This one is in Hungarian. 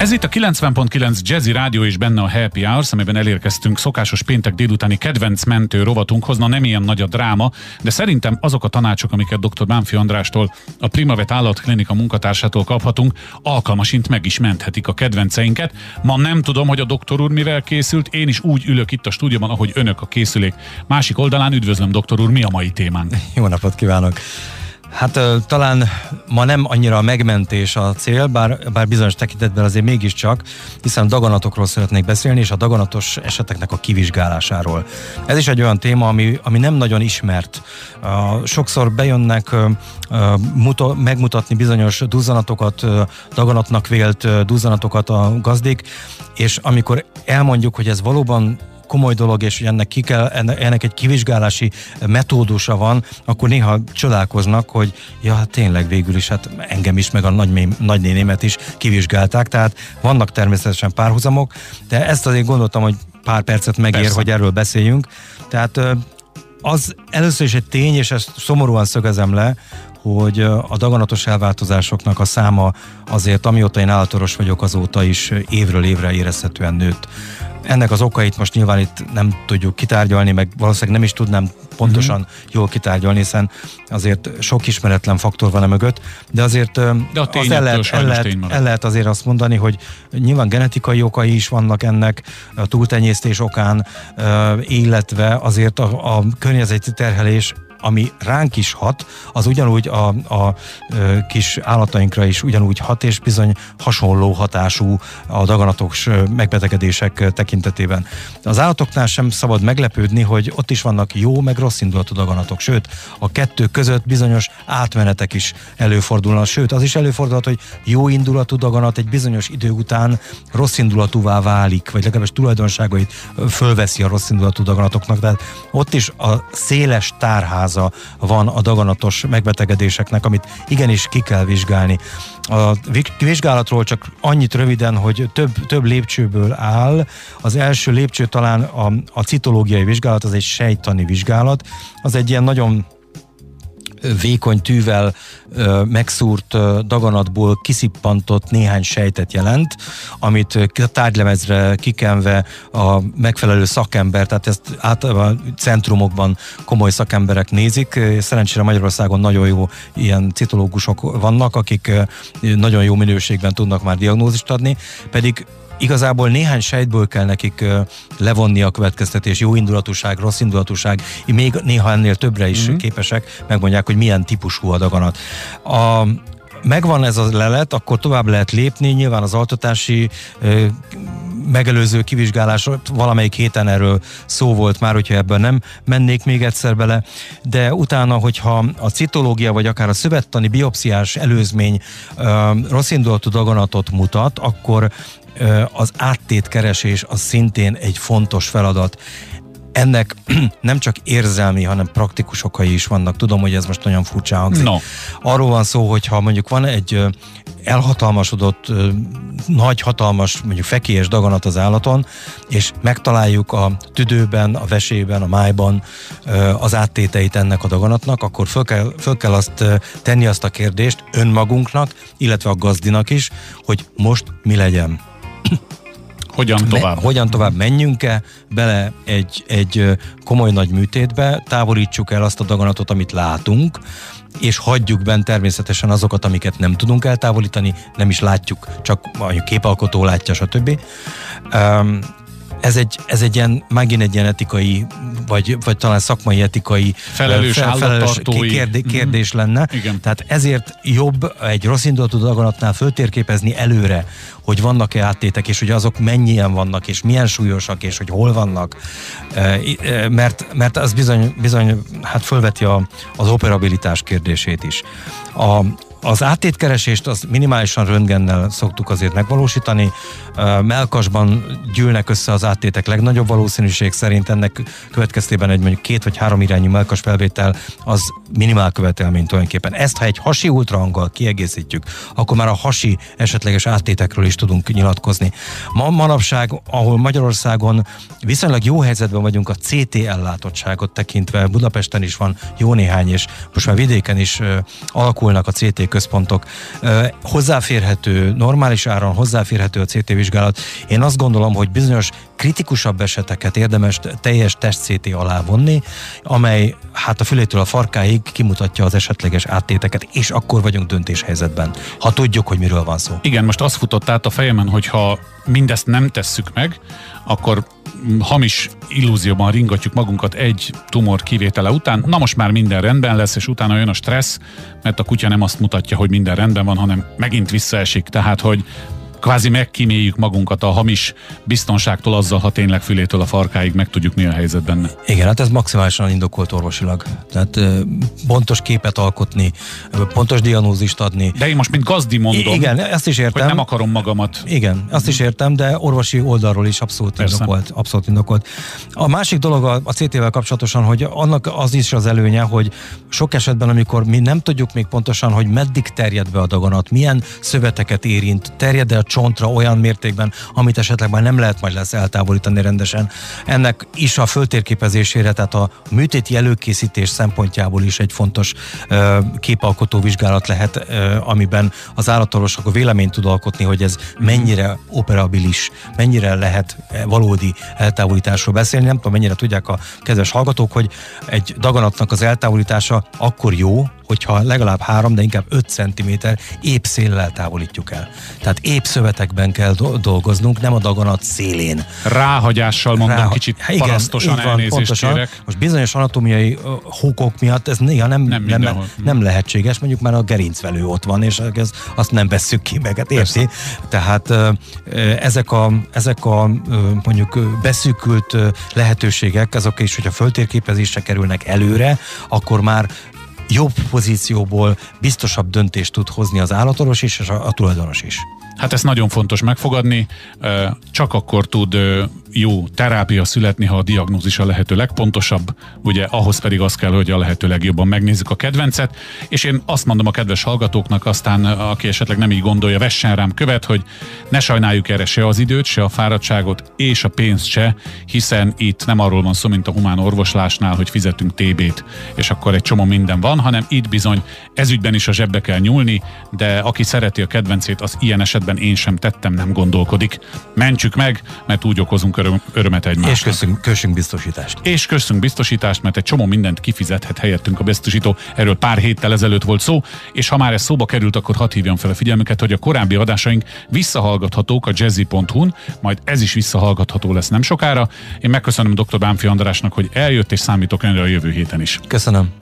Ez itt a 90.9 Jazzy Rádió és benne a Happy Hours, amiben elérkeztünk szokásos péntek délutáni kedvenc mentő rovatunkhoz. Na, nem ilyen nagy a dráma, de szerintem azok a tanácsok, amiket Dr. Bánfi Andrástól, a Primavet Állatklinika munkatársától kaphatunk, alkalmasint meg is menthetik a kedvenceinket. Ma nem tudom, hogy a doktor úr mivel készült, én is úgy ülök itt a stúdióban, ahogy önök a készülék másik oldalán. Üdvözlöm, doktor úr, mi a mai témánk? Jó napot kívánok! Hát talán ma nem annyira a megmentés a cél, bár bizonyos tekintetben azért mégiscsak, hiszen daganatokról szeretnék beszélni, és a daganatos eseteknek a kivizsgálásáról. Ez is egy olyan téma, ami nem nagyon ismert. Sokszor bejönnek megmutatni bizonyos duzzanatokat, daganatnak vélt duzzanatokat a gazdik, és amikor elmondjuk, hogy ez valóban komoly dolog, és hogy ennek egy kivizsgálási metódusa van, akkor néha csodálkoznak, hogy hát tényleg végül is, hát engem is, meg a nagynénémet is kivizsgálták, tehát vannak természetesen párhuzamok, de ezt azért gondoltam, hogy pár percet megér, persze, hogy erről beszéljünk. Tehát az először is egy tény, és ezt szomorúan szögezem le, hogy a daganatos elváltozásoknak a száma azért, amióta én állatorvos vagyok, azóta is évről évre érezhetően nőtt. Ennek az okait most nyilván itt nem tudjuk kitárgyalni, meg valószínűleg nem is tudnám pontosan jól kitárgyalni, hiszen azért sok ismeretlen faktor van a mögött, de azért el lehet azért azt mondani, hogy nyilván genetikai okai is vannak ennek, a túltenyésztés okán, illetve azért a környezeti terhelés, ami ránk is hat, az ugyanúgy a kis állatainkra is ugyanúgy hat, és bizony hasonló hatású a daganatos megbetegedések tekintetében. Az állatoknál sem szabad meglepődni, hogy ott is vannak jó, meg rossz indulatú daganatok, sőt, a kettő között bizonyos átmenetek is előfordulnak, sőt, az is előfordulhat, hogy jó indulatú daganat egy bizonyos idő után rossz indulatúvá válik, vagy legalábbis tulajdonságait fölveszi a rossz indulatú daganatoknak, tehát ott is a széles tárház van a daganatos megbetegedéseknek, amit igenis ki kell vizsgálni. A vizsgálatról csak annyit röviden, hogy több lépcsőből áll. Az első lépcső talán a citológiai vizsgálat, az egy sejttani vizsgálat. Az egy ilyen nagyon vékony tűvel megszúrt daganatból kiszippantott néhány sejtet jelent, amit tárgylemezre kikenve a megfelelő szakember, tehát ezt általában centrumokban komoly szakemberek nézik. Szerencsére Magyarországon nagyon jó ilyen citológusok vannak, akik nagyon jó minőségben tudnak már diagnózist adni, pedig igazából néhány sejtből kell nekik levonni a következtetés, jó indulatúság, rossz indulatúság, még néha ennél többre is képesek, megmondják, hogy milyen típusú a daganat. Megvan ez a lelet, akkor tovább lehet lépni, nyilván az altatási megelőző kivizsgálás, valamelyik héten erről szó volt már, hogyha ebben nem mennék még egyszer bele, de utána, hogyha a citológia vagy akár a szövettani biopsziás előzmény rossz indulatú daganatot mutat, akkor az áttétkeresés az szintén egy fontos feladat. Ennek nem csak érzelmi, hanem praktikus okai is vannak. Tudom, hogy ez most nagyon furcsa hangzik. No. Arról van szó, hogyha mondjuk van egy elhatalmasodott, hatalmas, mondjuk fekélyes daganat az állaton, és megtaláljuk a tüdőben, a vesében, a májban az áttéteit ennek a daganatnak, akkor föl kell azt tenni, azt a kérdést önmagunknak, illetve a gazdinak is, hogy most mi legyen. Hogyan tovább? Menjünk-e bele egy komoly nagy műtétbe, távolítsuk el azt a daganatot, amit látunk, és hagyjuk bent természetesen azokat, amiket nem tudunk eltávolítani, nem is látjuk, csak a képalkotó látja, stb. Ez egy ilyen, megint egy ilyen etikai, vagy talán szakmai etikai felelős kérdés lenne. Igen. Tehát ezért jobb egy rossz indulatú daganatnál föltérképezni előre, hogy vannak-e áttétek, és hogy azok mennyien vannak, és milyen súlyosak, és hogy hol vannak. Mert az bizony hát fölveti az operabilitás kérdését is. Az áttétkeresést az minimálisan röntgennel szoktuk azért megvalósítani. Mellkasban gyűlnek össze az áttétek legnagyobb valószínűség szerint, ennek következtében egy mondjuk 2 vagy 3 irányú mellkas felvétel az minimál követelmény tulajdonképpen. Ezt, ha egy hasi ultrahanggal kiegészítjük, akkor már a hasi esetleges áttétekről is tudunk nyilatkozni. Manapság, ahol Magyarországon viszonylag jó helyzetben vagyunk a CT ellátottságot tekintve, Budapesten is van jó néhány, és most már vidéken is alakulnak a CT központok. Hozzáférhető, normális áron hozzáférhető a CT vizsgálat. Én azt gondolom, hogy bizonyos kritikusabb eseteket érdemes teljes test-CT alá vonni, amely hát a fülétől a farkáig kimutatja az esetleges áttéteket, és akkor vagyunk döntéshelyzetben, ha tudjuk, hogy miről van szó. Igen, most az futott át a fejemen, hogy ha mindezt nem tesszük meg, akkor hamis illúzióban ringatjuk magunkat egy tumor kivétele után. Na most már minden rendben lesz, és utána jön a stressz, mert a kutya nem azt mutatja, hogy minden rendben van, hanem megint visszaesik. Tehát, hogy kvázi megkíméljük magunkat a hamis biztonságtól azzal, ha tényleg fülétől a farkáig meg tudjuk, mi a helyzet benne. Igen, hát ez maximálisan indokolt orvosilag. Tehát pontos képet alkotni, pontos diagnózist adni. De én most mint gazdi mondom, igen, ezt is értem, hogy nem akarom magamat. Igen, azt is értem, de orvosi oldalról is abszolút indokolt, A másik dolog a CT-vel kapcsolatosan, hogy annak az is az előnye, hogy sok esetben, amikor mi nem tudjuk még pontosan, hogy meddig terjed be a daganat, milyen szöveteket érint, terjed el csontra olyan mértékben, amit esetleg már nem lehet majd lesz eltávolítani rendesen. Ennek is a föltérképezésére, tehát a műtéti előkészítés szempontjából is egy fontos képalkotó vizsgálat lehet, amiben az állatorvos akkor véleményt tud alkotni, hogy ez mennyire operabilis, mennyire lehet valódi eltávolításról beszélni. Nem tudom, mennyire tudják a kedves hallgatók, hogy egy daganatnak az eltávolítása akkor jó, hogyha legalább 3, de inkább 5 cm épp széllel távolítjuk el. Tehát épp szövetekben kell dolgoznunk, nem a daganat szélén. Ráhagyással mondom, kicsit parasztosan, elnézést kérek. Most bizonyos anatómiai hókok miatt ez néha nem lehetséges, mondjuk már a gerincvelő ott van, és ez, azt nem vesszük ki meg, hát érti? Tehát ezek a mondjuk beszűkült lehetőségek, azok is, hogyha föltérképezésre kerülnek előre, akkor már jobb pozícióból biztosabb döntést tud hozni az állatorvos is, és a tulajdonos is. Hát ez nagyon fontos megfogadni, csak akkor tud jó terápia születni, ha a diagnózis a lehető legpontosabb, ugye ahhoz pedig az kell, hogy a lehető legjobban megnézzük a kedvencet, és én azt mondom a kedves hallgatóknak, aztán aki esetleg nem így gondolja, vessen rám követ, hogy ne sajnáljuk erre se az időt, se a fáradtságot, és a pénzt se, hiszen itt nem arról van szó, mint a humán orvoslásnál, hogy fizetünk TB-t, és akkor egy csomó minden van, hanem itt bizony ezügyben is a zsebbe kell nyúlni, de aki szereti a kedvencét, az ilyen esetben én sem tettem, nem gondolkodik. Mentsük meg, mert úgy okozunk örömet egymásnak. És kössünk biztosítást. És kössünk biztosítást, mert egy csomó mindent kifizethet helyettünk a biztosító. Erről pár héttel ezelőtt volt szó, és ha már ez szóba került, akkor hadd hívjam fel a figyelmüket, hogy a korábbi adásaink visszahallgathatók a jazzy.hu-n, majd ez is visszahallgatható lesz nem sokára. Én megköszönöm Dr. Bánfi Andrásnak, hogy eljött, és számítok önre a jövő héten is. Köszönöm.